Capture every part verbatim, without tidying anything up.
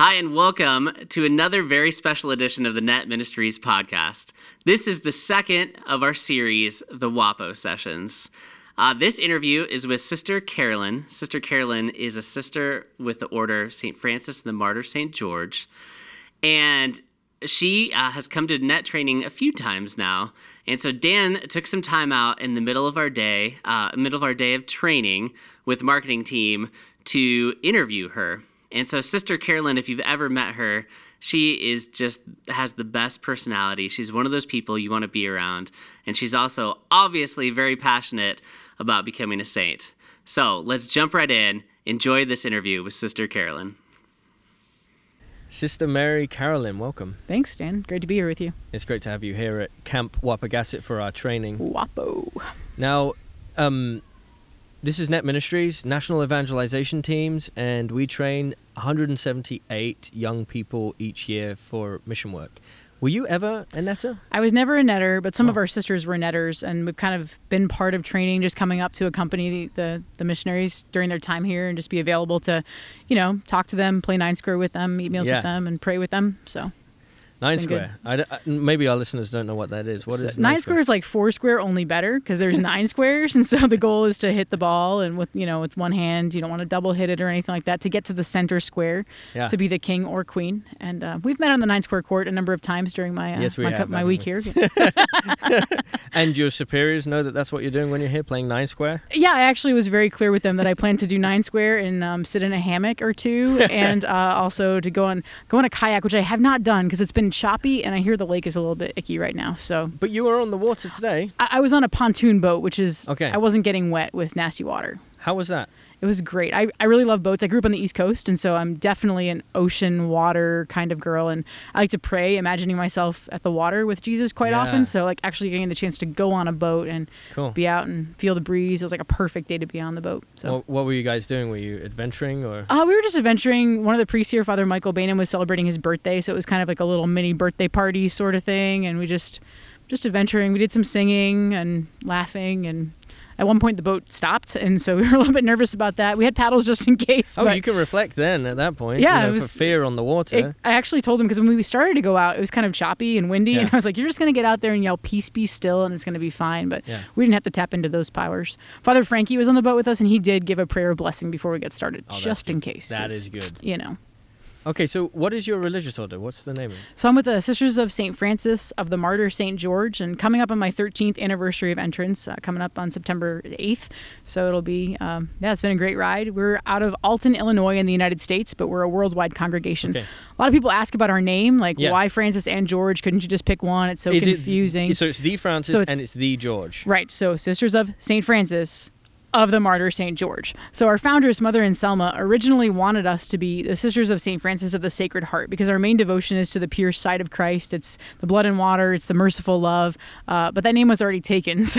Hi, and welcome to another very special edition of the N E T Ministries podcast. This is the second of our series, the WAPO Sessions. Uh, this interview is with Sister Karolyn. Sister Karolyn is a sister with the Order of Saint Francis and the Martyr Saint George. And she uh, has come to N E T training a few times now. And so Dan took some time out in the middle of our day, uh, middle of our day of training with the marketing team to interview her. And so Sister Karolyn, if you've ever met her, she is just has the best personality. She's one of those people you want to be around. And she's also obviously very passionate about becoming a saint. So let's jump right in. Enjoy this interview with Sister Karolyn. Sister Mary Karolyn, welcome. Thanks, Dan. Great to be here with you. It's great to have you here at Camp Wapogasset for our training. WAPO. Now, um... this is N E T Ministries, National Evangelization Teams, and we train one hundred seventy-eight young people each year for mission work. Were you ever a netter? I was never a netter, but some oh. of our sisters were netters, and we've kind of been part of training, just coming up to accompany the, the, the missionaries during their time here and just be available to, you know, talk to them, play Nine Square with them, eat meals yeah. with them, and pray with them, so... Nine Square. I, I, maybe our listeners don't know what that is. What so, is nine, nine square? Square is like four square, only better, because there's nine squares, and so the goal is to hit the ball and with you know with one hand. You don't want to double hit it or anything like that to get to the center square yeah. to be the king or queen. And uh, we've met on the nine square court a number of times during my uh, yes, we my, have, my week we? here. And your superiors know that that's what you're doing when you're here playing nine square. Yeah, I actually was very clear with them that I planned to do nine square and um, sit in a hammock or two, and uh, also to go on go on a kayak, which I have not done because it's been choppy, and I hear the lake is a little bit icky right now. So, but you were on the water today. I, I was on a pontoon boat, which is okay. I wasn't getting wet with nasty water. How was that? It was great. I, I really love boats. I grew up on the East Coast, and so I'm definitely an ocean water kind of girl. And I like to pray, imagining myself at the water with Jesus quite yeah. often. So like actually getting the chance to go on a boat and cool. be out and feel the breeze. It was like a perfect day to be on the boat. So well, what were you guys doing? Were you adventuring or? Uh, we were just adventuring. One of the priests here, Father Michael Bainham, was celebrating his birthday. So it was kind of like a little mini birthday party sort of thing. And we just, just adventuring. We did some singing and laughing and... At one point, the boat stopped, and so we were a little bit nervous about that. We had paddles just in case. Oh, but you can reflect then at that point, yeah, you know, it was, for fear on the water. It, I actually told them, because when we started to go out, it was kind of choppy and windy, yeah. and I was like, you're just going to get out there and yell, peace be still, and it's going to be fine, but yeah. we didn't have to tap into those powers. Father Frankie was on the boat with us, and he did give a prayer of blessing before we got started, oh, just in case. That is good. You know. Okay, so what is your religious order? What's the name of it? So I'm with the Sisters of Saint Francis of the Martyr Saint George, and coming up on my thirteenth anniversary of entrance, uh, coming up on September eighth. So it'll be, um, yeah, it's been a great ride. We're out of Alton, Illinois in the United States, but we're a worldwide congregation. Okay. A lot of people ask about our name, like yeah. why Francis and George? Couldn't you just pick one? It's so is confusing. It, so it's the Francis so it's, and it's the George. Right, so Sisters of Saint Francis of the Martyr Saint George. So our founders, Mother Anselma, originally wanted us to be the Sisters of Saint Francis of the Sacred Heart, because our main devotion is to the pure side of Christ. It's the blood and water. It's the merciful love. Uh, but that name was already taken. So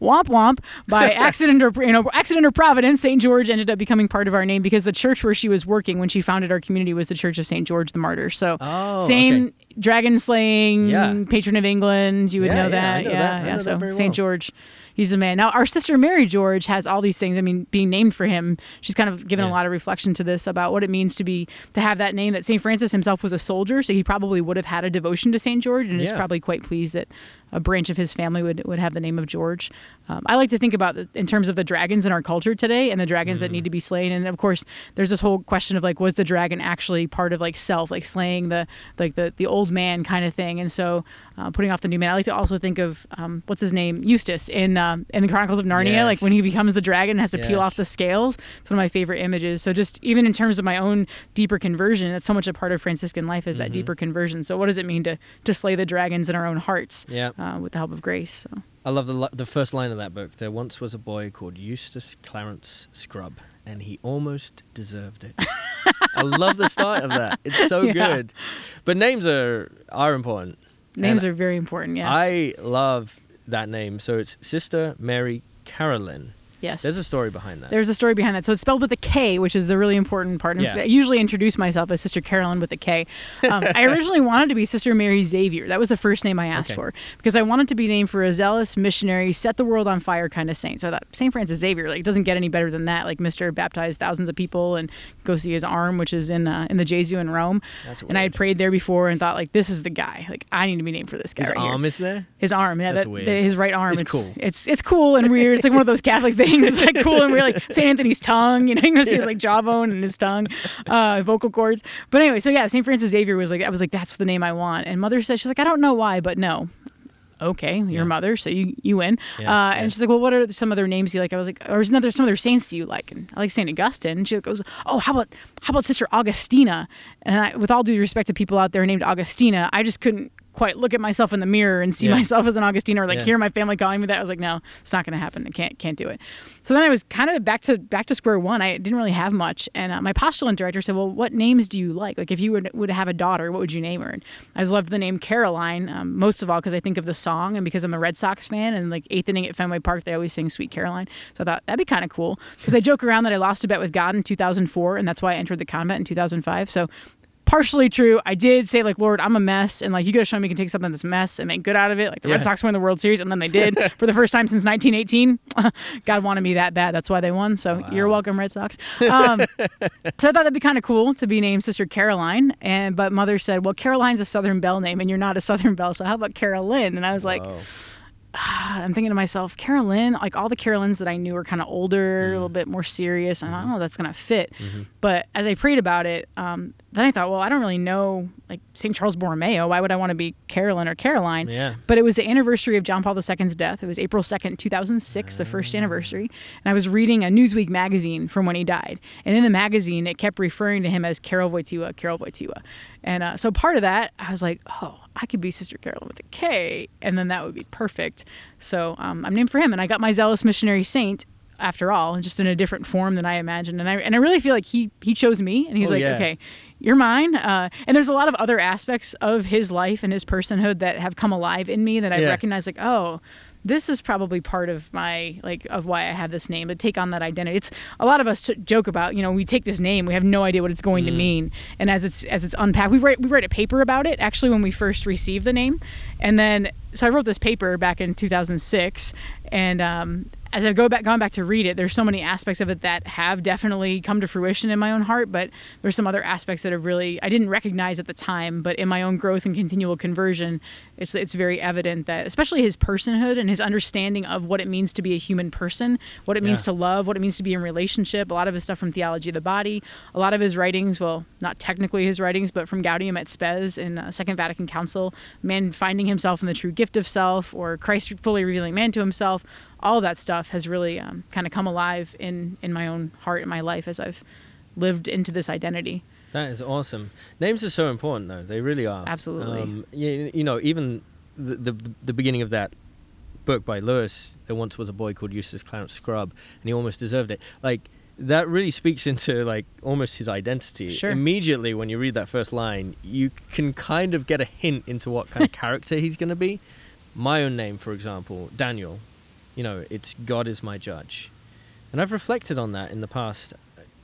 womp womp, by accident or you know accident or providence, Saint George ended up becoming part of our name, because the church where she was working when she founded our community was the Church of Saint George the Martyr. So oh, same okay. dragon slaying yeah. patron of England. You would yeah, know that. Yeah, I know yeah. That. I yeah. know so that very well. Saint George. He's the man. Now, our sister Mary George has all these things. I mean, being named for him, she's kind of given yeah. a lot of reflection to this about what it means to be to have that name. That Saint Francis himself was a soldier, so he probably would have had a devotion to Saint George, and yeah. is probably quite pleased that a branch of his family would, would have the name of George. Um, I like to think about the, in terms of the dragons in our culture today and the dragons mm. that need to be slain. And of course, there's this whole question of like, was the dragon actually part of like self, like slaying the like the, the old man kind of thing? And so uh, putting off the new man. I like to also think of, um, what's his name? Eustace in um, in the Chronicles of Narnia, yes. like when he becomes the dragon and has to yes. peel off the scales. It's one of my favorite images. So just even in terms of my own deeper conversion, that's so much a part of Franciscan life is mm-hmm. that deeper conversion. So what does it mean to, to slay the dragons in our own hearts? Yeah. Uh, with the help of grace. So. I love the the first line of that book. There once was a boy called Eustace Clarence Scrub, and he almost deserved it. I love the start of that. It's so yeah. good. But names are are important. Names and are very important, yes. I love that name. So it's Sister Mary Karolyn. Yes. There's a story behind that. There's a story behind that. So it's spelled with a K, which is the really important part. Yeah. I usually introduce myself as Sister Karolyn with a K. Um, I originally wanted to be Sister Mary Xavier. That was the first name I asked okay. for, because I wanted to be named for a zealous missionary, set the world on fire kind of saint. So I thought, Saint Francis Xavier, like, it doesn't get any better than that. Like, Mister baptized thousands of people, and go see his arm, which is in uh, in the Jesu in Rome. That's weird. And I had prayed there before and thought, like, this is the guy. Like, I need to be named for this guy. His right arm here. Is there? His arm. Yeah, that's that, weird. The, his right arm. It's, it's cool. It's it's cool and weird. It's like one of those Catholic things. It's like cool and we're like Saint Anthony's tongue, you know, you can see his like jawbone and his tongue, uh, vocal cords. But anyway, so yeah, Saint Francis Xavier was like, I was like, that's the name I want. And Mother said, she's like, I don't know why, but no. Okay, your yeah. mother, so you, you win. Yeah, uh, and yeah. she's like, well, what are some other names you like? I was like, or is another some other saints do you like? And I like Saint Augustine. And she goes, oh, how about how about Sister Augustina? And I, with all due respect to people out there named Augustina, I just couldn't quite look at myself in the mirror and see yeah. myself as an Augustine, or like yeah. hear my family calling me that. I was like, no, it's not going to happen. I can't can't do it. So then I was kind of back to back to square one. I didn't really have much. And uh, my postulant director said, well, what names do you like? Like, if you would would have a daughter, what would you name her? And I just loved the name Caroline, um, most of all because I think of the song and because I'm a Red Sox fan, and like eighth inning at Fenway Park, they always sing Sweet Caroline. So I thought that'd be kind of cool, because I joke around that I lost a bet with God in two thousand four, and that's why I entered the convent in two thousand five. So partially true. I did say, like, Lord, I'm a mess, and like, you got to show me you can take something that's a mess and make good out of it. Like, the yeah. Red Sox won the World Series, and then they did for the first time since nineteen eighteen. God wanted me that bad. That's why they won. So wow. You're welcome, Red Sox. Um, so I thought that'd be kind of cool to be named Sister Caroline. And but Mother said, well, Caroline's a Southern Belle name, and you're not a Southern Belle, so how about Karolyn? And I was like, whoa. I'm thinking to myself, Karolyn, like all the Karolyns that I knew were kind of older, mm. a little bit more serious. And I don't know if that's going to fit. Mm-hmm. But as I prayed about it, um, then I thought, well, I don't really know, like, Saint Charles Borromeo. Why would I want to be Karolyn or Caroline? Yeah. But it was the anniversary of John Paul the Second's death. It was April second, two thousand six, oh. the first anniversary. And I was reading a Newsweek magazine from when he died. And in the magazine, it kept referring to him as Karol Wojtyla, Karol Wojtyla. And uh, so part of that, I was like, oh, I could be Sister Karolyn with a K, and then that would be perfect. So um, I'm named for him, and I got my zealous missionary saint after all, just in a different form than I imagined. And I and I really feel like he he chose me, and he's oh, like, yeah. okay, you're mine. Uh, and there's a lot of other aspects of his life and his personhood that have come alive in me that I yeah. recognize, like, oh, this is probably part of my, like, of why I have this name, but take on that identity. It's a lot of us t- joke about, you know, we take this name, we have no idea what it's going mm. to mean. And as it's, as it's unpacked, we write, we write a paper about it actually when we first received the name. And then, so I wrote this paper back in two thousand six, and, um, as I've go back, gone back to read it, there's so many aspects of it that have definitely come to fruition in my own heart, but there's some other aspects that have really, I didn't recognize at the time, but in my own growth and continual conversion, it's it's very evident that, especially his personhood and his understanding of what it means to be a human person, what it yeah. means to love, what it means to be in relationship, a lot of his stuff from Theology of the Body, a lot of his writings, well, not technically his writings, but from Gaudium et Spes in uh, Second Vatican Council, man finding himself in the true gift of self, or Christ fully revealing man to himself. All of that stuff has really um, kind of come alive in, in my own heart and my life as I've lived into this identity. That is awesome. Names are so important, though. They really are. Absolutely. Um, you, you know, even the, the the beginning of that book by Lewis, there once was a boy called Eustace Clarence Scrub, and he almost deserved it. Like, that really speaks into, like, almost his identity. Sure. Immediately when you read that first line, you can kind of get a hint into what kind of character he's going to be. My own name, for example, Daniel. You know, it's God is my judge. And I've reflected on that in the past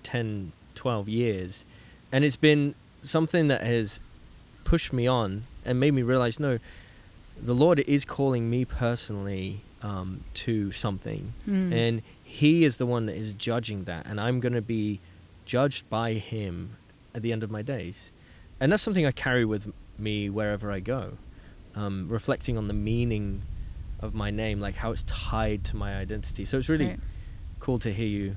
ten, twelve years. And it's been something that has pushed me on and made me realize, no, the Lord is calling me personally um, to something. Mm. And he is the one that is judging that. And I'm going to be judged by him at the end of my days. And that's something I carry with me wherever I go. Um, reflecting on the meaning of my name, like how it's tied to my identity. So it's really right. cool to hear you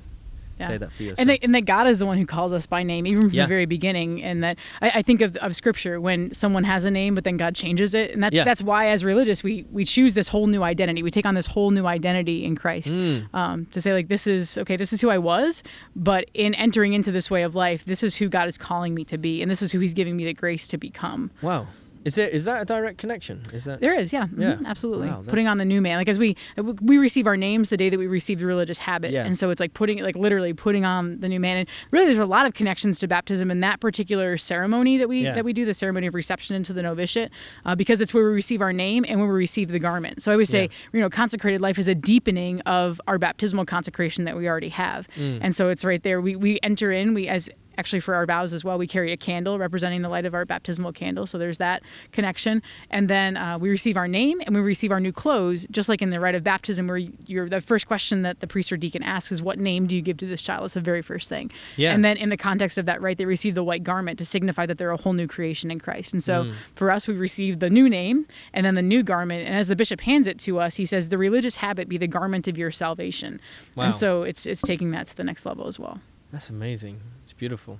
yeah. say that for yourself. And that, and that God is the one who calls us by name, even from yeah. the very beginning. And that I, I think of, of scripture when someone has a name, but then God changes it. And that's yeah. that's why as religious, we we choose this whole new identity. We take on this whole new identity in Christ mm. um, to say, like, this is, okay, this is who I was, but in entering into this way of life, this is who God is calling me to be. And this is who he's giving me the grace to become. Wow. Is there is that a direct connection? Is that there is, yeah, yeah. Mm-hmm, absolutely. Wow, putting on the new man, like as we we receive our names the day that we receive the religious habit, yeah. and so it's like putting like literally putting on the new man. And really, there's a lot of connections to baptism in that particular ceremony that we yeah. that we do, the ceremony of reception into the novitiate, uh, because it's where we receive our name and where we receive the garment. So I would say, yeah. you know, consecrated life is a deepening of our baptismal consecration that we already have, mm. and so it's right there. We we enter in we as. Actually, for our vows as well, we carry a candle representing the light of our baptismal candle. So there's that connection. And then uh, we receive our name and we receive our new clothes, just like in the rite of baptism, where you're, the first question that the priest or deacon asks is, what name do you give to this child? It's the very first thing. Yeah. And then in the context of that rite, they receive the white garment to signify that they're a whole new creation in Christ. And so mm. for us, we receive the new name and then the new garment. And as the bishop hands it to us, he says, the religious habit be the garment of your salvation. Wow. And so it's it's taking that to the next level as well. That's amazing. Beautiful.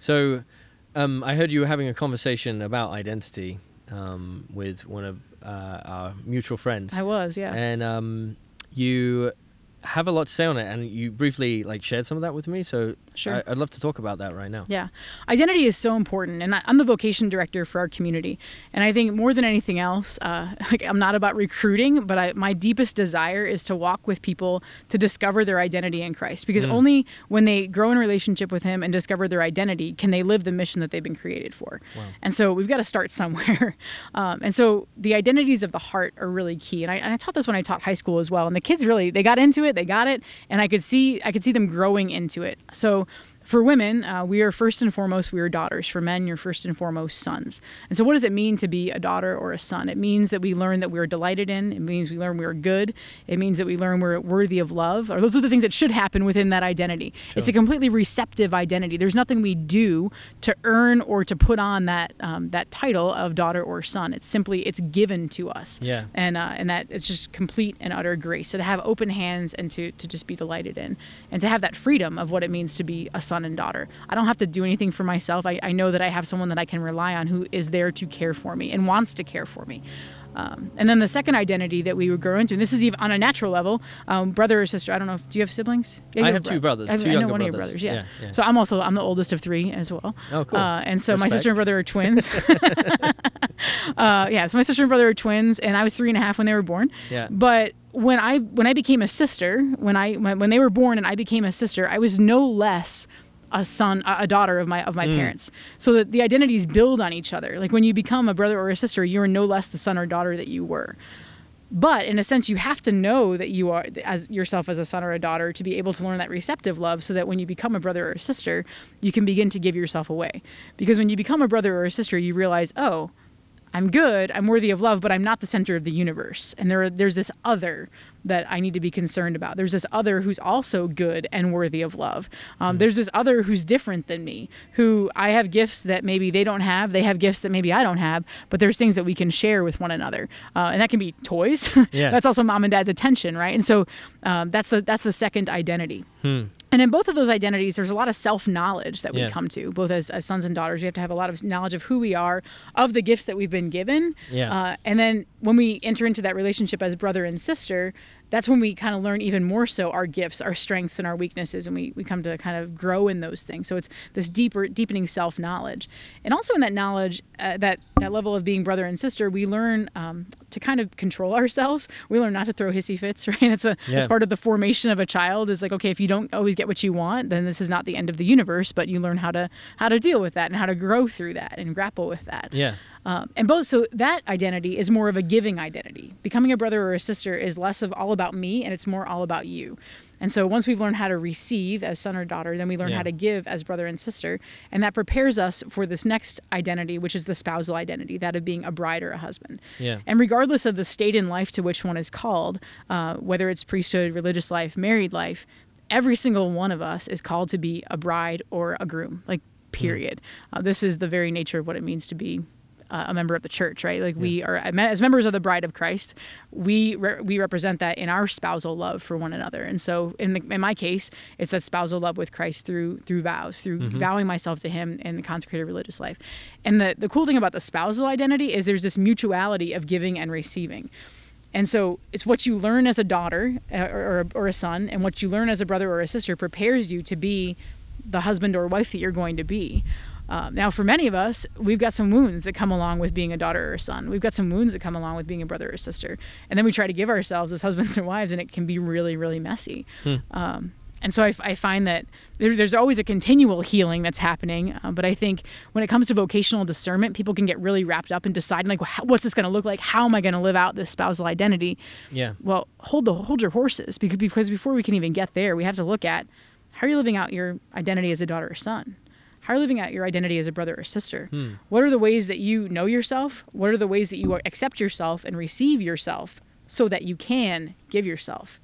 So um, I heard you were having a conversation about identity um, with one of uh, our mutual friends. I was, yeah. And um, you have a lot to say on it, and you briefly like shared some of that with me, so sure. I, I'd love to talk about that right now. Yeah. Identity is so important, and I, I'm the vocation director for our community, and I think more than anything else, uh, like I'm not about recruiting, but I, my deepest desire is to walk with people to discover their identity in Christ, because mm. only when they grow in relationship with Him and discover their identity can they live the mission that they've been created for. Wow. And so we've got to start somewhere. um, and so the identities of the heart are really key, and I, and I taught this when I taught high school as well, and the kids really, they got into it, they got it, and I could see I could see them growing into it. So for women, uh, we are first and foremost, we are daughters. For men, you're first and foremost sons. And so what does it mean to be a daughter or a son? It means that we learn that we are delighted in. It means we learn we are good. It means that we learn we're worthy of love. Or those are the things that should happen within that identity. Sure. It's a completely receptive identity. There's nothing we do to earn or to put on that um, that title of daughter or son. It's simply, it's given to us. Yeah. And uh, and that it's just complete and utter grace. So to have open hands and to, to just be delighted in. And to have that freedom of what it means to be a son. Son and daughter. I don't have to do anything for myself. I, I know that I have someone that I can rely on who is there to care for me and wants to care for me. Um, and then the second identity that we would grow into, and this is even on a natural level, um, brother or sister. I don't know. If, do you have siblings? Yeah, you I have, have two brothers. I, two I know one brothers. of your brothers. Yeah. Yeah, yeah. So I'm also I'm the oldest of three as well. Oh, cool. Uh, and so Respect. my sister and brother are twins. uh, yeah. So my sister and brother are twins, and I was three and a half when they were born. Yeah. But When I when I became a sister, when I when they were born and I became a sister, I was no less a son, a daughter of my of my mm. parents. So that the identities build on each other. Like when you become a brother or a sister, you are no less the son or daughter that you were. But in a sense, you have to know that you are as yourself as a son or a daughter to be able to learn that receptive love, so that when you become a brother or a sister, you can begin to give yourself away. Because when you become a brother or a sister, you realize, oh, I'm good, I'm worthy of love, but I'm not the center of the universe. And there, there's this other that I need to be concerned about. There's this other who's also good and worthy of love. Um, mm. There's this other who's different than me, who I have gifts that maybe they don't have. They have gifts that maybe I don't have, but there's things that we can share with one another. Uh, and that can be toys. Yeah. That's also mom and dad's attention, right? And so um, that's the that's the second identity. Hmm. And in both of those identities, there's a lot of self-knowledge that we yeah. come to, both as, as sons and daughters. We have to have a lot of knowledge of who we are, of the gifts that we've been given. Yeah. Uh, and then when we enter into that relationship as brother and sister, that's when we kind of learn even more so our gifts, our strengths, and our weaknesses, and we, we come to kind of grow in those things. So it's this deeper, deepening self-knowledge. And also in that knowledge, uh, that, that level of being brother and sister, we learn um, to kind of control ourselves. We learn not to throw hissy fits, right? That's, a, yeah. that's part of the formation of a child is like, okay, if you don't always get what you want, then this is not the end of the universe, but you learn how to how to deal with that and how to grow through that and grapple with that. Yeah. Um, and both, so that identity is more of a giving identity. Becoming a brother or a sister is less of all about me, and it's more all about you. And so once we've learned how to receive as son or daughter, then we learn yeah. how to give as brother and sister. And that prepares us for this next identity, which is the spousal identity, that of being a bride or a husband. Yeah. And regardless of the state in life to which one is called, uh, whether it's priesthood, religious life, married life, every single one of us is called to be a bride or a groom, like, period. Mm. Uh, this is the very nature of what it means to be Uh, a member of the church, right? Like yeah. we are, as members of the bride of Christ, we re- we represent that in our spousal love for one another. And so in the, in my case, it's that spousal love with Christ through through vows, through mm-hmm. vowing myself to him in the consecrated religious life. And the, the cool thing about the spousal identity is there's this mutuality of giving and receiving. And so it's what you learn as a daughter or, or, or a son, and what you learn as a brother or a sister prepares you to be the husband or wife that you're going to be. Uh, now, for many of us, we've got some wounds that come along with being a daughter or son. We've got some wounds that come along with being a brother or sister. And then we try to give ourselves as husbands and wives, and it can be really, really messy. Hmm. Um, and so I, I find that there, there's always a continual healing that's happening. Uh, but I think when it comes to vocational discernment, people can get really wrapped up and decide, like, well, how, what's this going to look like? How am I going to live out this spousal identity? Yeah. Well, hold the hold your horses, because, because before we can even get there, we have to look at, how are you living out your identity as a daughter or son? How are you living out your identity as a brother or sister? Hmm. What are the ways that you know yourself? What are the ways that you accept yourself and receive yourself so that you can give yourself?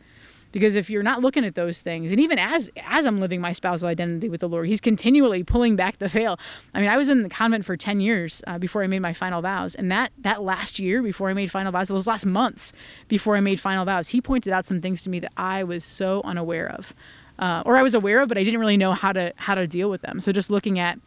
Because if you're not looking at those things, and even as as I'm living my spousal identity with the Lord, he's continually pulling back the veil. I mean, I was in the convent for ten years uh, before I made my final vows. And that that last year before I made final vows, those last months before I made final vows, he pointed out some things to me that I was so unaware of. Uh, or I was aware of, but I didn't really know how to how to deal with them. So just looking at,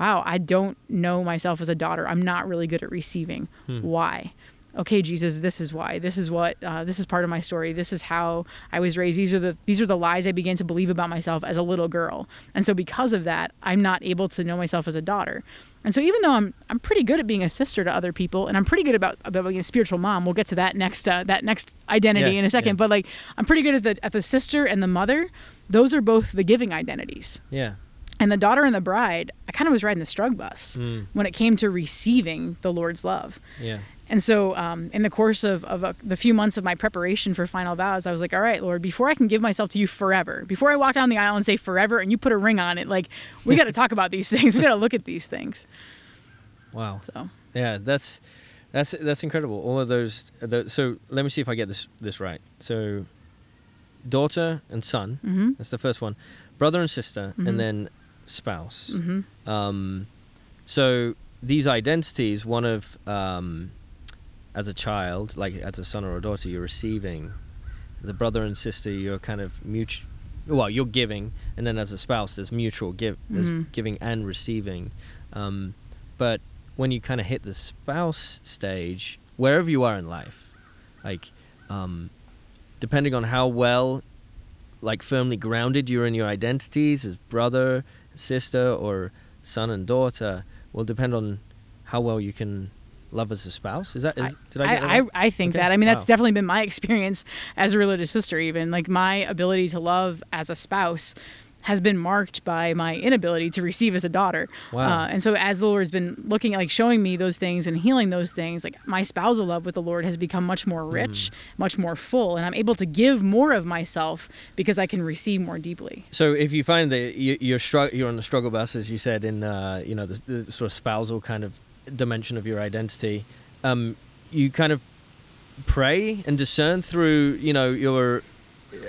wow, I don't know myself as a daughter. I'm not really good at receiving. Hmm. Why? Okay, Jesus, this is why. This is what. Uh, this is part of my story. This is how I was raised. These are the these are the lies I began to believe about myself as a little girl. And so because of that, I'm not able to know myself as a daughter. And so even though I'm I'm pretty good at being a sister to other people, and I'm pretty good about about being a spiritual mom. We'll get to that next uh, that next identity yeah, in a second. Yeah. But like I'm pretty good at the at the sister and the mother. Those are both the giving identities. Yeah. And the daughter and the bride, I kind of was riding the strug bus mm. when it came to receiving the Lord's love. Yeah. And so um, in the course of, of a, the few months of my preparation for final vows, I was like, all right, Lord, before I can give myself to you forever, before I walk down the aisle and say forever and you put a ring on it, like, we got to talk about these things. We got to look at these things. Wow. So yeah, that's that's that's incredible. All of those. The, so let me see if I get this, this right. So daughter and son, mm-hmm. that's the first one. Brother and sister, mm-hmm. and then spouse. Mm-hmm. Um, so these identities, one of... Um, as a child, like as a son or a daughter, you're receiving. The brother and sister, you're kind of mutual, well, you're giving, and then as a spouse, there's mutual give, there's mm-hmm. giving and receiving. Um, but when you kind of hit the spouse stage, wherever you are in life, like um, depending on how well, like firmly grounded you're in your identities as brother, sister, or son and daughter, will depend on how well you can love as a spouse? Is that, is, did I get that? I, I, I think okay. that. I mean, that's wow. definitely been my experience as a religious sister even. Like, my ability to love as a spouse has been marked by my inability to receive as a daughter. Wow. Uh, and so as the Lord has been looking at, like, showing me those things and healing those things, like, my spousal love with the Lord has become much more rich, mm. much more full, and I'm able to give more of myself because I can receive more deeply. So if you find that you're str- you're on the struggle bus, as you said, in, uh, you know, the, the sort of spousal kind of dimension of your identity, um you kind of pray and discern through, you know, your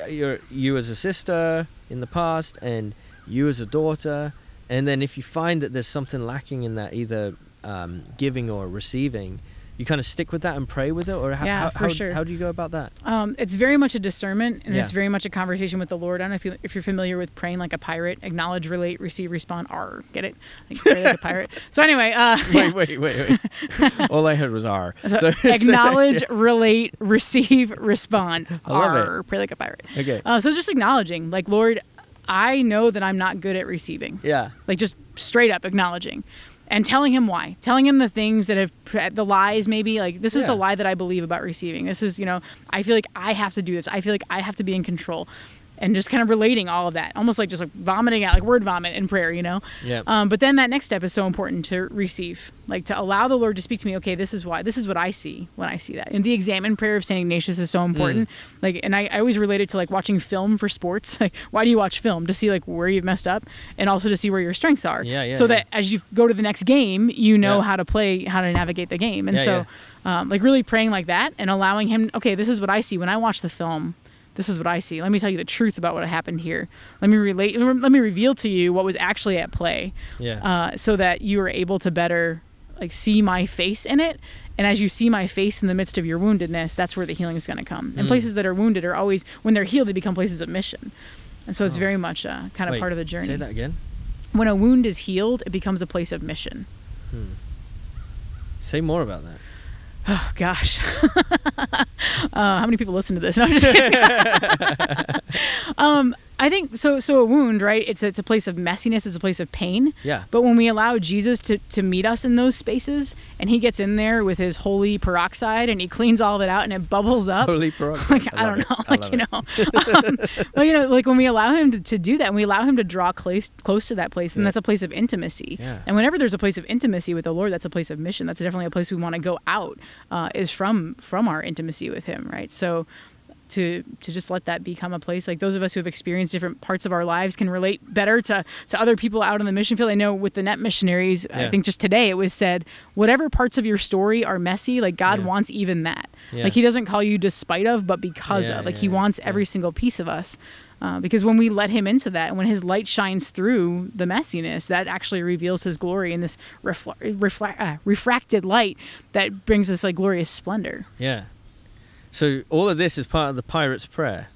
your you as a sister in the past and you as a daughter, and then if you find that there's something lacking in that, either um giving or receiving, you kind of stick with that and pray with it, or how, yeah, how, for how, sure. how do you go about that? Um, it's very much a discernment, and yeah. it's very much a conversation with the Lord. I don't know if, you, if you're familiar with praying like a pirate: acknowledge, relate, receive, respond, R. Get it? Like, pray like a pirate. So anyway, uh, wait, wait, wait, wait. All I heard was R. So, so, acknowledge, yeah. relate, receive, respond, R. Pray like a pirate. Okay. Uh, so just acknowledging, like, Lord, I know that I'm not good at receiving. Yeah. Like, just straight up acknowledging. And telling him why, telling him the things that have, the lies maybe, like, this is yeah. the lie that I believe about receiving. This is, you know, I feel like I have to do this. I feel like I have to be in control. And just kind of relating all of that, almost like just like vomiting out, like word vomit in prayer, you know? Yeah. Um, but then that next step is so important, to receive, like to allow the Lord to speak to me. Okay, this is why, this is what I see when I see that. And the Examen prayer of Saint Ignatius is so important. Mm. Like, and I, I always relate it to like watching film for sports. Like, why do you watch film? To see like where you've messed up, and also to see where your strengths are. Yeah, yeah, so yeah. that as you go to the next game, you know yeah. how to play, how to navigate the game. And yeah, so yeah. Um, like really praying like that and allowing him, okay, this is what I see when I watch the film. This is what I see. Let me tell you the truth about what happened here. Let me relate. Let me reveal to you what was actually at play. Yeah. Uh, so that you are able to better like see my face in it. And as you see my face in the midst of your woundedness, that's where the healing is going to come. And mm. places that are wounded are always, when they're healed, they become places of mission. And so it's oh. very much uh, kind of Wait, part of the journey. Say that again. When a wound is healed, it becomes a place of mission. Hmm. Say more about that. Oh, gosh. uh, how many people listen to this? No, I'm just kidding. um, I think so. So a wound, right? It's a, it's a place of messiness. It's a place of pain. Yeah. But when we allow Jesus to, to meet us in those spaces, and he gets in there with his holy peroxide, and he cleans all of it out, and it bubbles up. Holy peroxide. Like I, I don't it. know. I like you know. um, well, you know, like when we allow him to, to do that, and we allow him to draw close close to that place, then yeah. that's a place of intimacy. Yeah. And whenever there's a place of intimacy with the Lord, that's a place of mission. That's definitely a place we want to go out. Uh, is from from our intimacy with him, right? So. To, to just let that become a place. Like those of us who have experienced different parts of our lives can relate better to, to other people out on the mission field. I know with the N E T missionaries, yeah. I think just today it was said, whatever parts of your story are messy, like God yeah. wants even that. Yeah. Like he doesn't call you despite of, but because yeah, of. Like yeah, he wants yeah. every single piece of us. Uh, because when we let him into that, and when his light shines through the messiness, that actually reveals his glory in this refla- refla- uh, refracted light that brings this like glorious splendor. Yeah. So all of this is part of the pirate's prayer.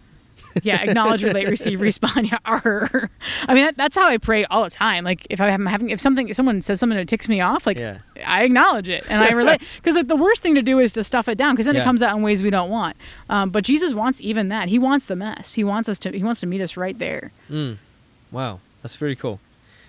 Yeah, acknowledge, relate, receive, respond. Yeah, arr. I mean, that, that's how I pray all the time. Like if I'm having, if something, if someone says something that ticks me off, like yeah. I acknowledge it and I relate. Because like the worst thing to do is to stuff it down, because then yeah. it comes out in ways we don't want. Um, but Jesus wants even that. He wants the mess. He wants us to. He wants to meet us right there. Mm. Wow, that's very cool.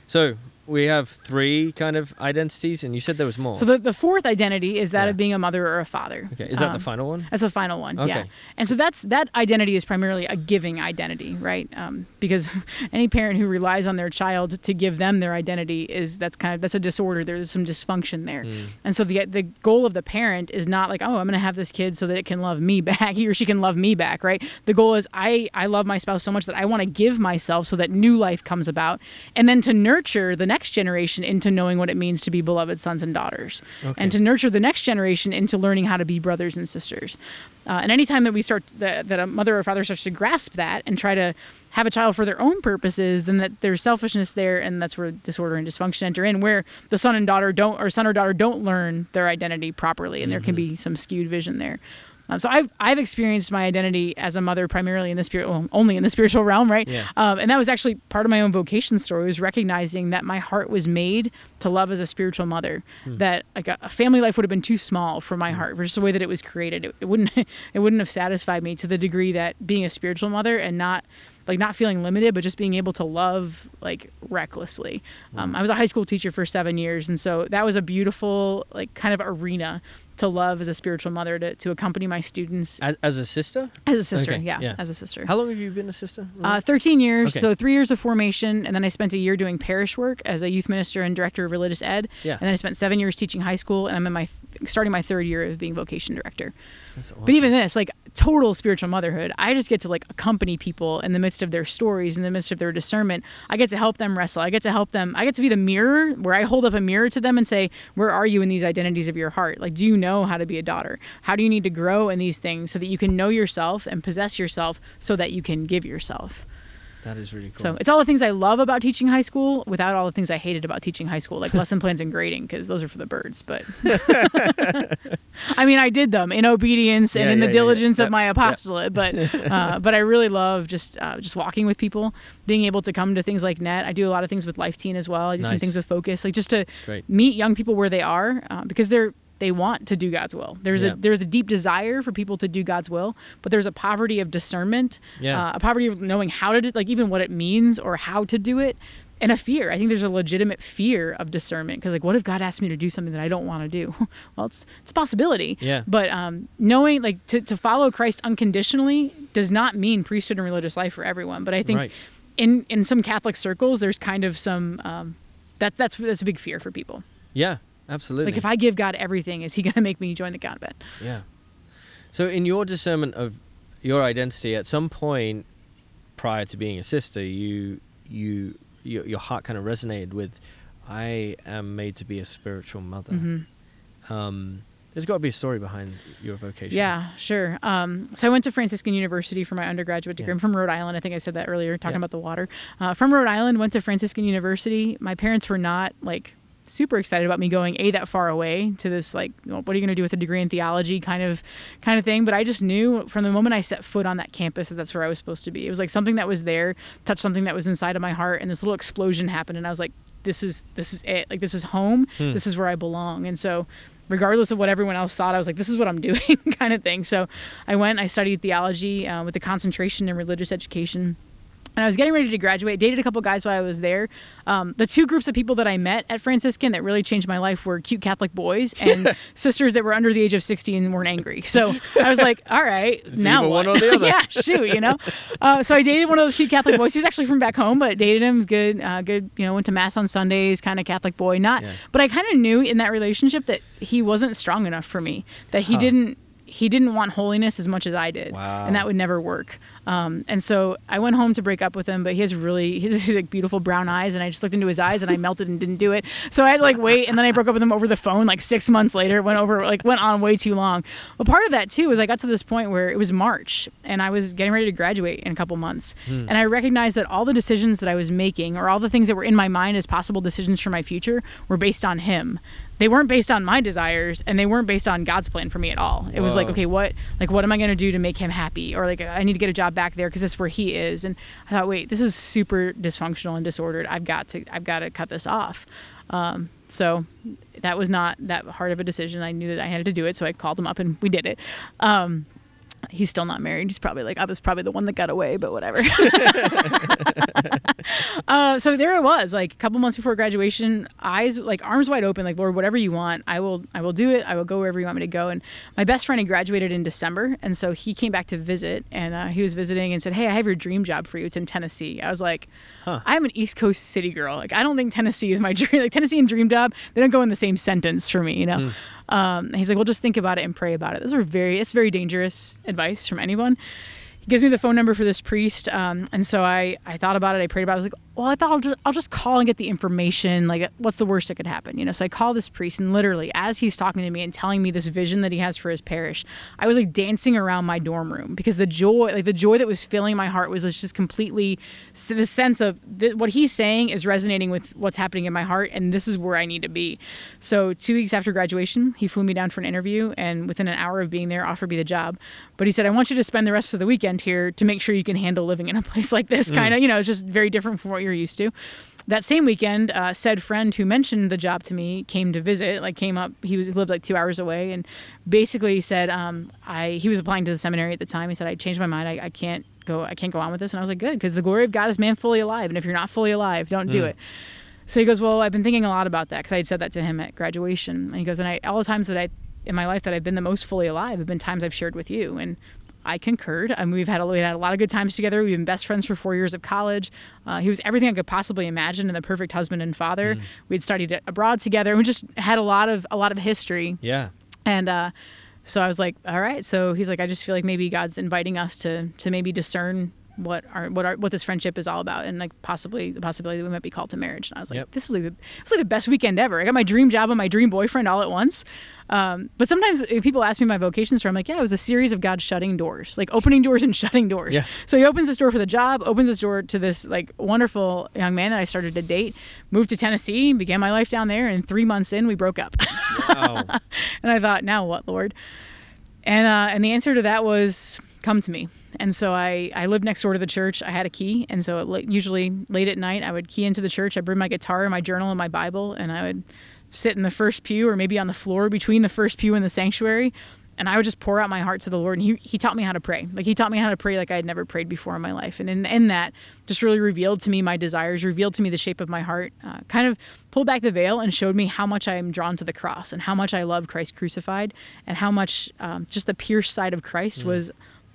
So. We have three kind of identities, and you said there was more. So the, the fourth identity is that yeah. of being a mother or a father. Okay, is that um, the final one? That's the final one, okay. yeah. And so that's that identity is primarily a giving identity, right? Um, because any parent who relies on their child to give them their identity is that's kind of that's a disorder. There's some dysfunction there, mm. and so the the goal of the parent is not like, oh, I'm going to have this kid so that it can love me back. He or she can love me back, right? The goal is I I love my spouse so much that I want to give myself so that new life comes about, and then to nurture the next next generation into knowing what it means to be beloved sons and daughters, okay. and to nurture the next generation into learning how to be brothers and sisters. Uh, and anytime that we start that, that a mother or father starts to grasp that and try to have a child for their own purposes, then that there's selfishness there, and that's where disorder and dysfunction enter in, where the son and daughter don't, or son or daughter don't learn their identity properly, and mm-hmm. there can be some skewed vision there. Um, so I've I've experienced my identity as a mother primarily in the spirit, well, only in the spiritual realm, right? Yeah. Um, and that was actually part of my own vocation story, was recognizing that my heart was made to love as a spiritual mother. Mm. That like a, a family life would have been too small for my mm. heart, for just the way that it was created. It, it wouldn't it wouldn't have satisfied me to the degree that being a spiritual mother and not. Like not feeling limited, but just being able to love like recklessly. Um, mm. I was a high school teacher for seven years. And so that was a beautiful, like kind of arena to love as a spiritual mother, to, to accompany my students. As, as a sister? As a sister. Okay. Yeah, yeah. As a sister. How long have you been a sister? Uh, thirteen years. Okay. So three years of formation. And then I spent a year doing parish work as a youth minister and director of religious ed. Yeah. And then I spent seven years teaching high school, and I'm in my starting my third year of being vocation director. That's awesome. But even this, like total spiritual motherhood, I just get to like accompany people in the midst of their stories, in the midst of their discernment. I get to help them wrestle. I get to help them. I get to be the mirror, where I hold up a mirror to them and say, where are you in these identities of your heart? Like, do you know how to be a daughter? How do you need to grow in these things so that you can know yourself and possess yourself so that you can give yourself? That is really cool. So it's all the things I love about teaching high school without all the things I hated about teaching high school, like lesson plans and grading, because those are for the birds. But I mean, I did them in obedience and yeah, in yeah, the yeah, diligence yeah. of my apostolate. Yeah. But uh, but I really love just uh, just walking with people, being able to come to things like N E T. I do a lot of things with Life Teen as well. I do nice. some things with Focus, like just to Great. meet young people where they are, uh, because they're they want to do God's will. There's yeah. a there's a deep desire for people to do God's will, but there's a poverty of discernment, yeah. uh, a poverty of knowing how to do, like even what it means or how to do it, and a fear. I think there's a legitimate fear of discernment, because like, what if God asked me to do something that I don't want to do? Well, it's it's a possibility. Yeah. But um, knowing like to to follow Christ unconditionally does not mean priesthood and religious life for everyone. But I think right. in in some Catholic circles, there's kind of some um, that that's that's a big fear for people. Yeah. Absolutely. Like if I give God everything, is he going to make me join the convent? Yeah. So in your discernment of your identity, at some point prior to being a sister, you you your, your heart kind of resonated with, I am made to be a spiritual mother. Mm-hmm. Um, there's got to be a story behind your vocation. Yeah, sure. Um, so I went to Franciscan University for my undergraduate degree. Yeah. I'm from Rhode Island. I think I said that earlier, talking yeah. about the water. Uh, from Rhode Island, went to Franciscan University. My parents were not like... super excited about me going a that far away to this, like, what are you going to do with a degree in theology kind of kind of thing. But I just knew from the moment I set foot on that campus that that's where I was supposed to be. It was like something that was there touched something that was inside of my heart, and this little explosion happened, and I was like, this is this is it. Like, this is home. hmm. This is where I belong. And so regardless of what everyone else thought, I was like, this is what I'm doing kind of thing. So I went I studied theology uh, with a concentration in religious education. And I was getting ready to graduate, dated a couple guys while I was there. Um, the two groups of people that I met at Franciscan that really changed my life were cute Catholic boys and sisters that were under the age of sixty and weren't angry. So I was like, all right, so now what? One or the other. Yeah, shoot, you know. Uh, so I dated one of those cute Catholic boys. He was actually from back home, but dated him. Good, uh, good. You know, went to mass on Sundays, kind of Catholic boy. Not, yeah. But I kind of knew in that relationship that he wasn't strong enough for me. That he huh. didn't. He didn't want holiness as much as I did. Wow. And that would never work. Um, and so I went home to break up with him, but he has really, he has like beautiful brown eyes, and I just looked into his eyes and I melted and didn't do it. So I had to like wait. And then I broke up with him over the phone, like six months later, went over, like went on way too long. But part of that too, is I got to this point where it was March and I was getting ready to graduate in a couple months. Hmm. And I recognized that all the decisions that I was making, or all the things that were in my mind as possible decisions for my future, were based on him. They weren't based on my desires, and they weren't based on God's plan for me at all. It Whoa. was like, okay, what, like, what am I going to do to make him happy? Or like, I need to get a job back there because that's where he is. And I thought, wait, this is super dysfunctional and disordered. I've got to, I've got to cut this off. Um, so that was not that hard of a decision. I knew that I had to do it. So I called him up and we did it. Um, He's still not married. He's probably like, I was probably the one that got away, but whatever. uh, so there it was, like a couple months before graduation, eyes like arms wide open, like, Lord, whatever you want, I will, I will do it. I will go wherever you want me to go. And my best friend had graduated in December. And so he came back to visit, and uh, he was visiting and said, hey, I have your dream job for you. It's in Tennessee. I was like, huh. I'm an East Coast city girl. Like, I don't think Tennessee is my dream. Like Tennessee and dream job, they don't go in the same sentence for me, you know? Mm. Um, and he's like, well, just think about it and pray about it. Those are very, it's very dangerous advice from anyone. He gives me the phone number for this priest. Um, and so I, I thought about it. I prayed about it. I was like, well, I thought I'll just, I'll just call and get the information. Like, what's the worst that could happen? You know, so I call this priest, and literally as he's talking to me and telling me this vision that he has for his parish, I was like dancing around my dorm room because the joy, like the joy that was filling my heart was just completely the sense of th- what he's saying is resonating with what's happening in my heart. And this is where I need to be. So two weeks after graduation, he flew me down for an interview, and within an hour of being there, offered me the job. But he said, I want you to spend the rest of the weekend here to make sure you can handle living in a place like this. Mm. Kind of, you know, it's just very different from what you're used to. That same weekend, uh, said friend who mentioned the job to me came to visit, like came up, he was he lived like two hours away, and basically said, um, I he was applying to the seminary at the time. He said, I changed my mind. I, I can't go, I can't go on with this. And I was like, good, because the glory of God is man fully alive. And if you're not fully alive, don't mm. do it. So he goes, well, I've been thinking a lot about that, because I had said that to him at graduation. And he goes, and I, all the times that I, in my life that I've been the most fully alive have been times I've shared with you. And I concurred. I mean, we've had, a, we've had a lot of good times together. We've been best friends for four years of college. Uh, he was everything I could possibly imagine, and the perfect husband and father. Mm. We'd studied abroad together, and we just had a lot of a lot of history. Yeah. And uh, so I was like, all right. So he's like, I just feel like maybe God's inviting us to to maybe discern what our what our what this friendship is all about, and like possibly the possibility that we might be called to marriage. And I was like, yep. this is like the, it was like the best weekend ever. I got my dream job and my dream boyfriend all at once. Um, but sometimes if people ask me my vocation story, I'm like, yeah, it was a series of God shutting doors, like opening doors and shutting doors. Yeah. So he opens this door for the job, opens this door to this like wonderful young man that I started to date, moved to Tennessee, began my life down there. And three months in, we broke up. Wow. And I thought, now what, Lord? And, uh, and the answer to that was, come to me. And so I, I lived next door to the church. I had a key. And so it, usually late at night, I would key into the church. I'd bring my guitar and my journal and my Bible, and I would sit in the first pew, or maybe on the floor between the first pew and the sanctuary. And I would just pour out my heart to the Lord. And he, he taught me how to pray. Like he taught me how to pray like I had never prayed before in my life. And in, in that, just really revealed to me my desires, revealed to me the shape of my heart, uh, kind of pulled back the veil and showed me how much I am drawn to the cross, and how much I love Christ crucified, and how much um, just the pierced side of Christ mm. was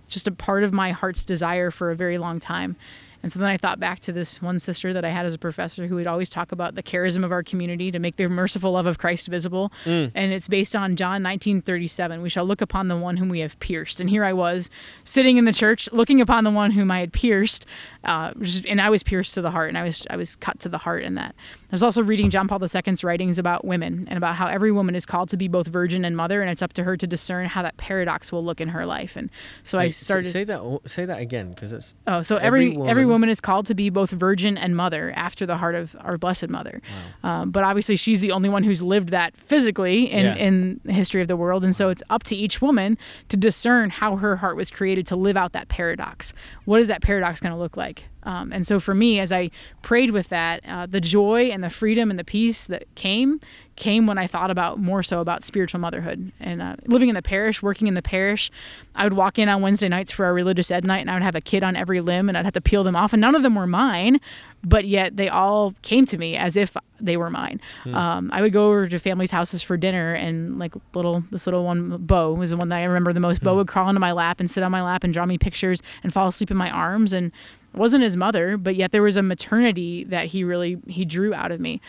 just a part of my heart's desire for a very long time. And so then I thought back to this one sister that I had as a professor who would always talk about the charism of our community to make the merciful love of Christ visible. Mm. And it's based on John nineteen thirty-seven. We shall look upon the one whom we have pierced. And here I was sitting in the church looking upon the one whom I had pierced. Uh, and I was pierced to the heart, and I was I was cut to the heart in that. I was also reading John Paul the Second's writings about women, and about how every woman is called to be both virgin and mother. And it's up to her to discern how that paradox will look in her life. And so Wait, I started. Say that, say that again. Because it's. Oh, so every, every woman. Every woman is called to be both virgin and mother after the heart of our Blessed Mother. Wow. Um, but obviously she's the only one who's lived that physically in, yeah. in the history of the world. And so it's up to each woman to discern how her heart was created to live out that paradox. What is that paradox going to look like? Um, and so for me, as I prayed with that, uh, the joy and the freedom and the peace that came, came when I thought about more so about spiritual motherhood and uh, living in the parish, working in the parish. I would walk in on Wednesday nights for our religious ed night, and I would have a kid on every limb, and I'd have to peel them off. And none of them were mine, but yet they all came to me as if they were mine. Hmm. Um, I would go over to families' houses for dinner, and like little this little one, Bo, was the one that I remember the most. Hmm. Bo would crawl into my lap and sit on my lap and draw me pictures and fall asleep in my arms. And it wasn't his mother, but yet there was a maternity that he really, he drew out of me.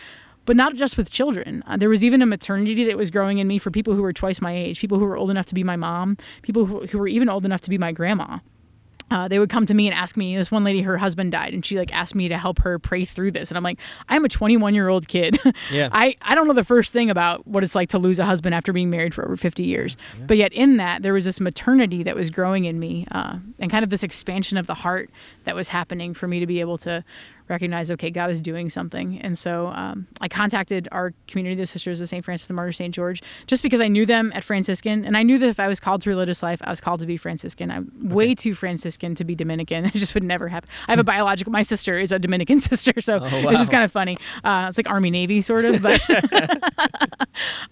But not just with children. Uh, there was even a maternity that was growing in me for people who were twice my age, people who were old enough to be my mom, people who, who were even old enough to be my grandma. Uh, they would come to me and ask me, this one lady, her husband died, and she like asked me to help her pray through this. And I'm like, I'm a twenty-one-year-old kid. Yeah. I, I don't know the first thing about what it's like to lose a husband after being married for over fifty years. Yeah. But yet in that, there was this maternity that was growing in me uh, and kind of this expansion of the heart that was happening for me to be able to recognize, okay, God is doing something. And so um, I contacted our community, the Sisters of Saint Francis of the Martyr Saint George, just because I knew them at Franciscan. And I knew that if I was called to religious life, I was called to be Franciscan. I'm okay. way too Franciscan to be Dominican. It just would never happen. I have a biological, my sister is a Dominican sister. So oh, wow. It's just kind of funny. Uh, it's like Army, Navy sort of. But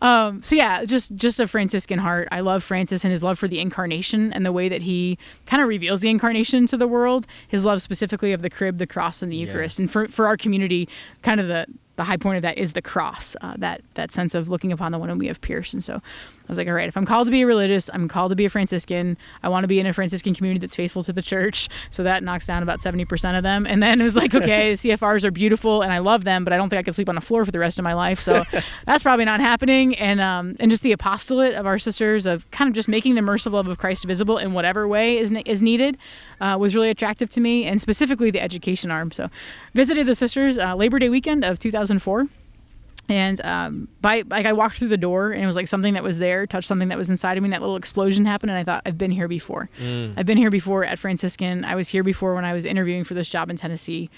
um, so yeah, just, just a Franciscan heart. I love Francis and his love for the incarnation and the way that he kind of reveals the incarnation to the world, his love specifically of the crib, the cross, and the Eucharist. Yeah. And for for our community, kind of the, the high point of that is the cross, uh, that that sense of looking upon the one whom we have pierced. And so I was like, all right, if I'm called to be a religious, I'm called to be a Franciscan. I want to be in a Franciscan community that's faithful to the church. So that knocks down about seventy percent of them. And then it was like, okay, the C F Rs are beautiful and I love them, but I don't think I could sleep on a floor for the rest of my life. So that's probably not happening. And um, and just the apostolate of our sisters of kind of just making the merciful love of Christ visible in whatever way is is needed uh, was really attractive to me, and specifically the education arm. So visited the sisters uh, Labor Day weekend of two thousand four. And um, by like I walked through the door, and it was like something that was there, touched something that was inside of me, and that little explosion happened, and I thought, I've been here before. Mm. I've been here before at Franciscan. I was here before when I was interviewing for this job in Tennessee.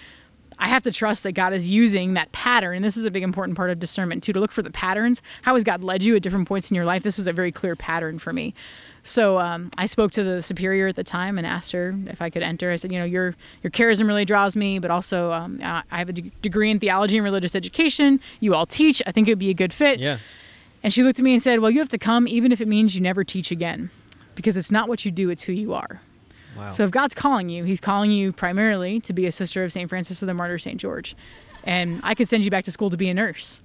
I have to trust that God is using that pattern. And this is a big important part of discernment too, to look for the patterns. How has God led you at different points in your life? This was a very clear pattern for me. So um, I spoke to the superior at the time and asked her if I could enter. I said, you know, your your charism really draws me, but also um, I have a de- degree in theology and religious education. You all teach. I think it would be a good fit. Yeah. And she looked at me and said, well, you have to come even if it means you never teach again, because it's not what you do, it's who you are. Wow. So if God's calling you, he's calling you primarily to be a sister of Saint Francis of the Martyr Saint George. And I could send you back to school to be a nurse.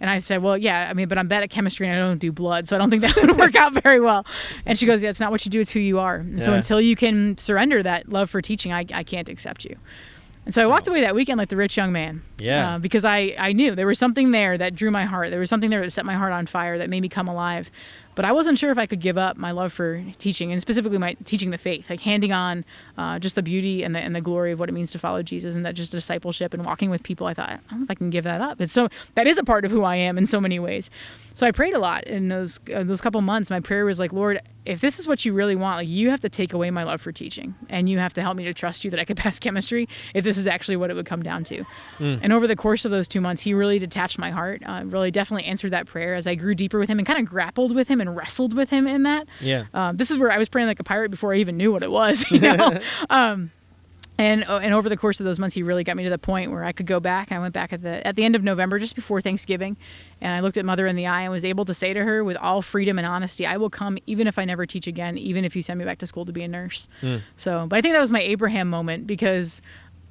And I said, well, yeah, I mean, but I'm bad at chemistry and I don't do blood, so I don't think that would work out very well. And she goes, yeah, it's not what you do, it's who you are. And yeah. So until you can surrender that love for teaching, I, I can't accept you. And so I walked away that weekend like the rich young man. Yeah. Uh, because I, I knew there was something there that drew my heart. There was something there that set my heart on fire, that made me come alive. But I wasn't sure if I could give up my love for teaching, and specifically my teaching the faith, like handing on uh, just the beauty and the and the glory of what it means to follow Jesus, and that just discipleship and walking with people. I thought, I don't know if I can give that up. It's so that is a part of who I am in so many ways. So I prayed a lot in those uh, those couple months. My prayer was like, Lord, if this is what you really want, like you have to take away my love for teaching, and you have to help me to trust you that I could pass chemistry if this is actually what it would come down to. Mm. And over the course of those two months, he really detached my heart, uh, really definitely answered that prayer as I grew deeper with him and kind of grappled with him and wrestled with him in that. Yeah. Um, this is where I was praying like a pirate before I even knew what it was, you know? um, And and over the course of those months, he really got me to the point where I could go back. And I went back at the at the end of November, just before Thanksgiving, and I looked at Mother in the eye and was able to say to her with all freedom and honesty, I will come even if I never teach again, even if you send me back to school to be a nurse. Mm. So, but I think that was my Abraham moment, because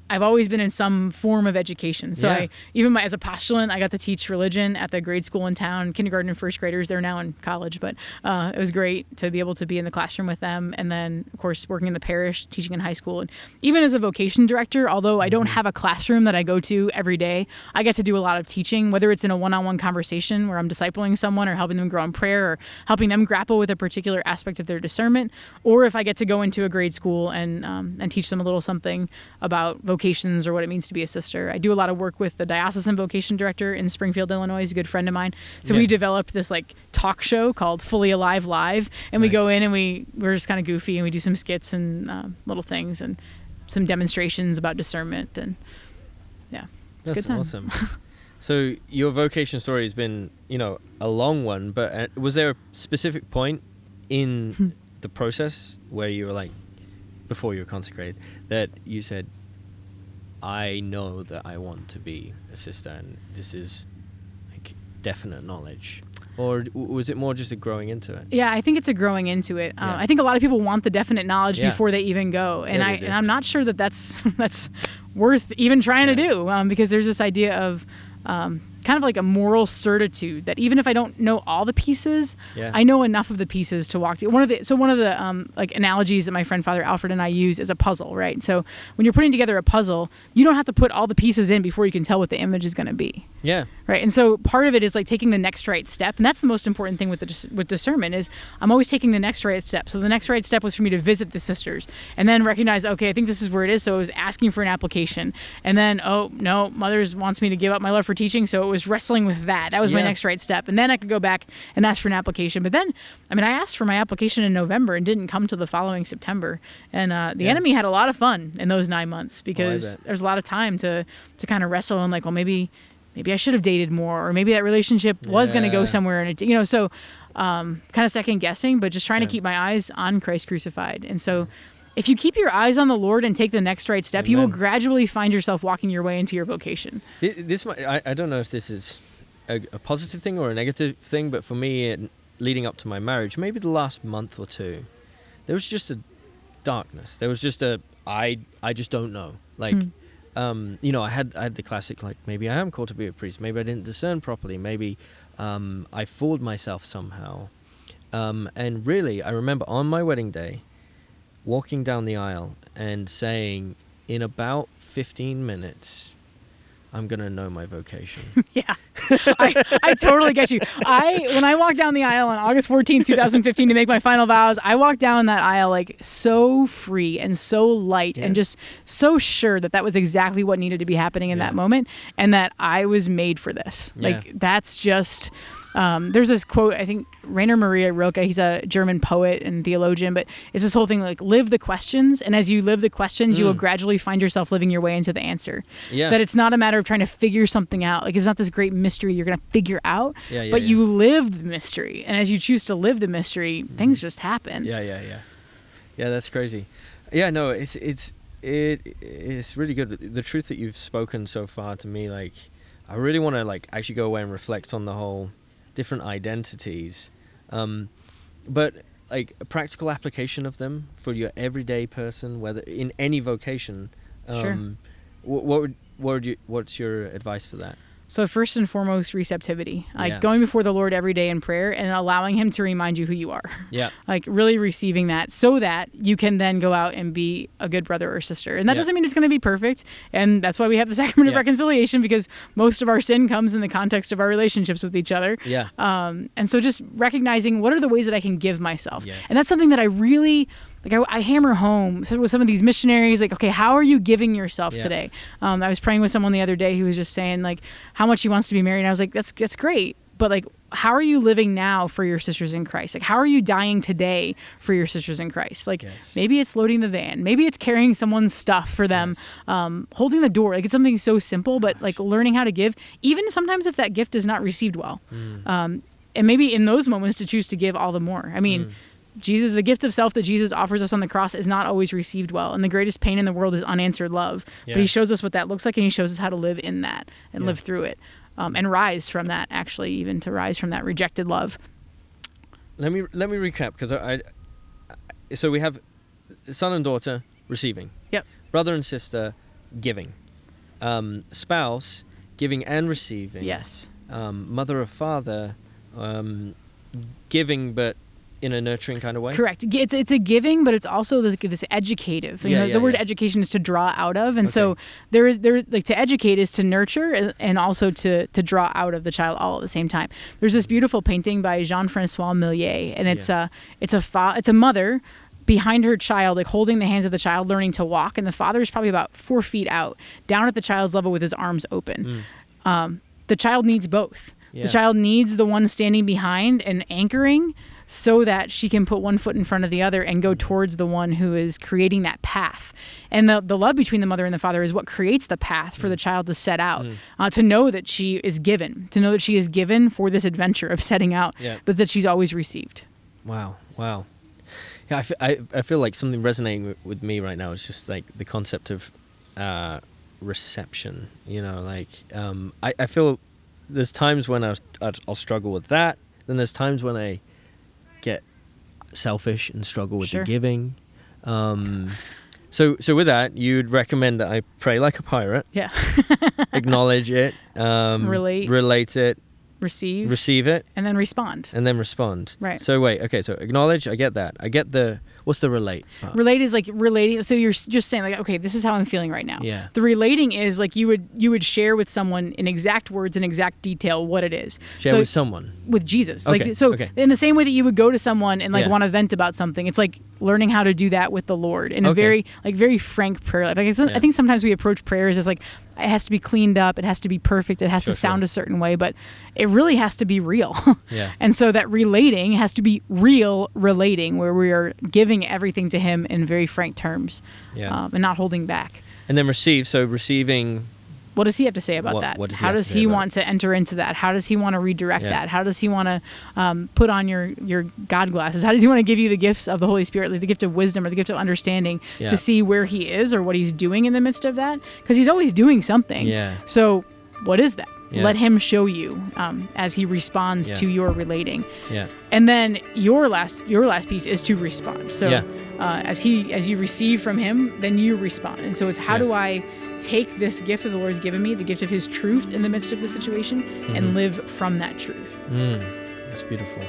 I've always been in some form of education. So yeah. I, even my, as a postulant, I got to teach religion at the grade school in town, kindergarten and first graders. They're now in college, but uh, it was great to be able to be in the classroom with them. And then, of course, working in the parish, teaching in high school. And even as a vocation director, although I don't have a classroom that I go to every day, I get to do a lot of teaching, whether it's in a one-on-one conversation where I'm discipling someone or helping them grow in prayer or helping them grapple with a particular aspect of their discernment, or if I get to go into a grade school and, um, and teach them a little something about vocation. vocations or what it means to be a sister. I do a lot of work with the Diocesan Vocation Director in Springfield, Illinois. He's a good friend of mine. So yeah. We developed this like talk show called Fully Alive Live, and nice. We go in and we, we're just kind of goofy, and we do some skits and uh, little things and some demonstrations about discernment, and yeah, it's That's a good time. Awesome. So your vocation story has been, you know, a long one, but uh, was there a specific point in the process where you were like, before you were consecrated, that you said, I know that I want to be a sister, and this is like definite knowledge. Or was it more just a growing into it? Yeah, I think it's a growing into it. Yeah. Uh, I think a lot of people want the definite knowledge yeah. before they even go, and yeah, I and I'm not sure that that's that's worth even trying yeah. to do, um, because there's this idea of um, kind of like a moral certitude that even if I don't know all the pieces, yeah. I know enough of the pieces to walk to. One of the so one of the um, like analogies that my friend Father Alfred and I use is a puzzle, right? So when you're putting together a puzzle, you don't have to put all the pieces in before you can tell what the image is going to be. Yeah. Right. And so part of it is like taking the next right step. And that's the most important thing with the, with discernment is I'm always taking the next right step. So the next right step was for me to visit the sisters and then recognize, okay, I think this is where it is. So it was asking for an application. And then, oh, no, Mother's wants me to give up my love for teaching. So it was wrestling with that. That was yeah. my next right step. And then I could go back and ask for an application. But then, I mean, I asked for my application in November and didn't come till the following September. And uh, the yeah. enemy had a lot of fun in those nine months because oh, there's a lot of time to, to kind of wrestle and like, well, maybe... Maybe I should have dated more, or maybe that relationship was yeah. going to go somewhere. And, you know, so um, kind of second guessing, but just trying yeah. to keep my eyes on Christ crucified. And so if you keep your eyes on the Lord and take the next right step, Amen. You will gradually find yourself walking your way into your vocation. This might, I, I don't know if this is a, a positive thing or a negative thing, but for me, in, leading up to my marriage, maybe the last month or two, there was just a darkness. There was just a, I, I just don't know. Like... Hmm. Um, you know, I had I had the classic, like, maybe I am called to be a priest. Maybe I didn't discern properly. Maybe um, I fooled myself somehow. Um, and really, I remember on my wedding day, walking down the aisle and saying, in about fifteen minutes, I'm going to know my vocation. yeah. I, I totally get you. I When I walked down the aisle on August fourteenth, twenty fifteen to make my final vows, I walked down that aisle like so free and so light yeah. and just so sure that that was exactly what needed to be happening in yeah. that moment and that I was made for this. Yeah. Like that's just... Um, there's this quote, I think, Rainer Maria Rilke, he's a German poet and theologian, but it's this whole thing like, live the questions, and as you live the questions, mm. you will gradually find yourself living your way into the answer. Yeah. That it's not a matter of trying to figure something out. Like, it's not this great mystery you're going to figure out, yeah, yeah, but yeah. you live the mystery, and as you choose to live the mystery, mm. things just happen. Yeah, yeah, yeah. Yeah, that's crazy. Yeah, no, it's, it's, it, it's really good. The truth that you've spoken so far to me, like, I really want to, like, actually go away and reflect on the whole... different identities, um, but like a practical application of them for your everyday person, whether in any vocation. Um, sure. What, what would what would you? What's your advice for that? So first and foremost, receptivity, like yeah. going before the Lord every day in prayer and allowing him to remind you who you are. Yeah. Like really receiving that so that you can then go out and be a good brother or sister. And that yeah. doesn't mean it's going to be perfect. And that's why we have the sacrament yeah. of reconciliation, because most of our sin comes in the context of our relationships with each other. Yeah. Um, and so just recognizing what are the ways that I can give myself. Yes. And that's something that I really... Like I, I hammer home with some of these missionaries, like, okay, how are you giving yourself yeah. today? Um, I was praying with someone the other day who was just saying like how much he wants to be married. And I was like, that's that's great. But like, how are you living now for your sisters in Christ? Like, how are you dying today for your sisters in Christ? Like, yes. maybe it's loading the van. Maybe it's carrying someone's stuff for them, yes. um, holding the door. Like, it's something so simple, but Gosh. like learning how to give, even sometimes if that gift is not received well. Mm. Um, and maybe in those moments to choose to give all the more. I mean... Mm. Jesus, the gift of self that Jesus offers us on the cross is not always received well. And the greatest pain in the world is unanswered love. Yeah. But he shows us what that looks like, and he shows us how to live in that and yeah. live through it um, and rise from that, actually, even to rise from that rejected love. Let me let me recap, because I, I... So we have son and daughter receiving. Yep. Brother and sister giving. Um, spouse giving and receiving. Yes. Um, mother or father um, giving but... in a nurturing kind of way? Correct. It's it's a giving, but it's also this, this educative. You yeah, know, yeah, the word yeah. education is to draw out of. And okay. so there is, there is like to educate is to nurture and also to, to draw out of the child all at the same time. There's this beautiful painting by Jean-Francois Millier, and it's, yeah. a, it's, a, fa- it's a mother behind her child, like holding the hands of the child, learning to walk. And the father is probably about four feet out, down at the child's level with his arms open. Mm. Um, the child needs both. Yeah. The child needs the one standing behind and anchoring, so that she can put one foot in front of the other and go towards the one who is creating that path. And the, the love between the mother and the father is what creates the path for mm. the child to set out, mm. uh, to know that she is given, to know that she is given for this adventure of setting out, yeah. but that she's always received. Wow, wow. Yeah, I, f- I, I feel like something resonating w- with me right now is just like the concept of uh, reception, you know, like, um, I, I feel there's times when I, I'll struggle with that. Then there's times when I get selfish and struggle with sure. the giving. Um, so, so with that, you'd recommend that I pray like a pirate. Yeah. Acknowledge it. Um, relate. Relate it. Receive. Receive it. And then respond. And then respond. Right. So wait, okay, so acknowledge, I get that. I get the, what's the relate part? Relate is like relating, so you're just saying like, okay, this is how I'm feeling right now. Yeah. The relating is like you would you would share with someone in exact words and exact detail what it is. Share so with someone? With Jesus. Okay. Like, so okay. in the same way that you would go to someone and like yeah. want to vent about something, it's like learning how to do that with the Lord in okay. a very, like very frank prayer life. Like it's, yeah. I think sometimes we approach prayers as like, it has to be cleaned up, it has to be perfect, it has sure, to sound sure. a certain way, but it really has to be real. Yeah. And so that relating has to be real relating, where we are giving everything to Him in very frank terms, yeah. um, and not holding back. And then receive, so receiving... What does He have to say about what, that? What does How does He want to enter into that? How does He want to redirect yeah. that? How does He want to um, put on your, your God glasses? How does He want to give you the gifts of the Holy Spirit, like the gift of wisdom or the gift of understanding yeah. to see where He is or what He's doing in the midst of that? Because He's always doing something. Yeah. So what is that? Yeah. Let Him show you um, as He responds yeah. to your relating. Yeah. And then your last your last piece is to respond. So yeah. uh, as he as you receive from Him, then you respond. And so it's how yeah. do I take this gift that the Lord's given me, the gift of His truth in the midst of the situation, mm-hmm. and live from that truth. Mm, that's beautiful.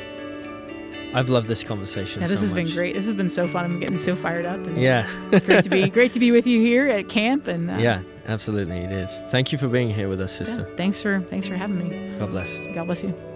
I've loved this conversation. Yeah, this so has much. been great. This has been so fun. I'm getting so fired up. And yeah, it's great to be great to be with you here at camp. And uh, yeah, absolutely, it is. Thank you for being here with us, sister. Yeah, thanks for thanks for having me. God bless. God bless you.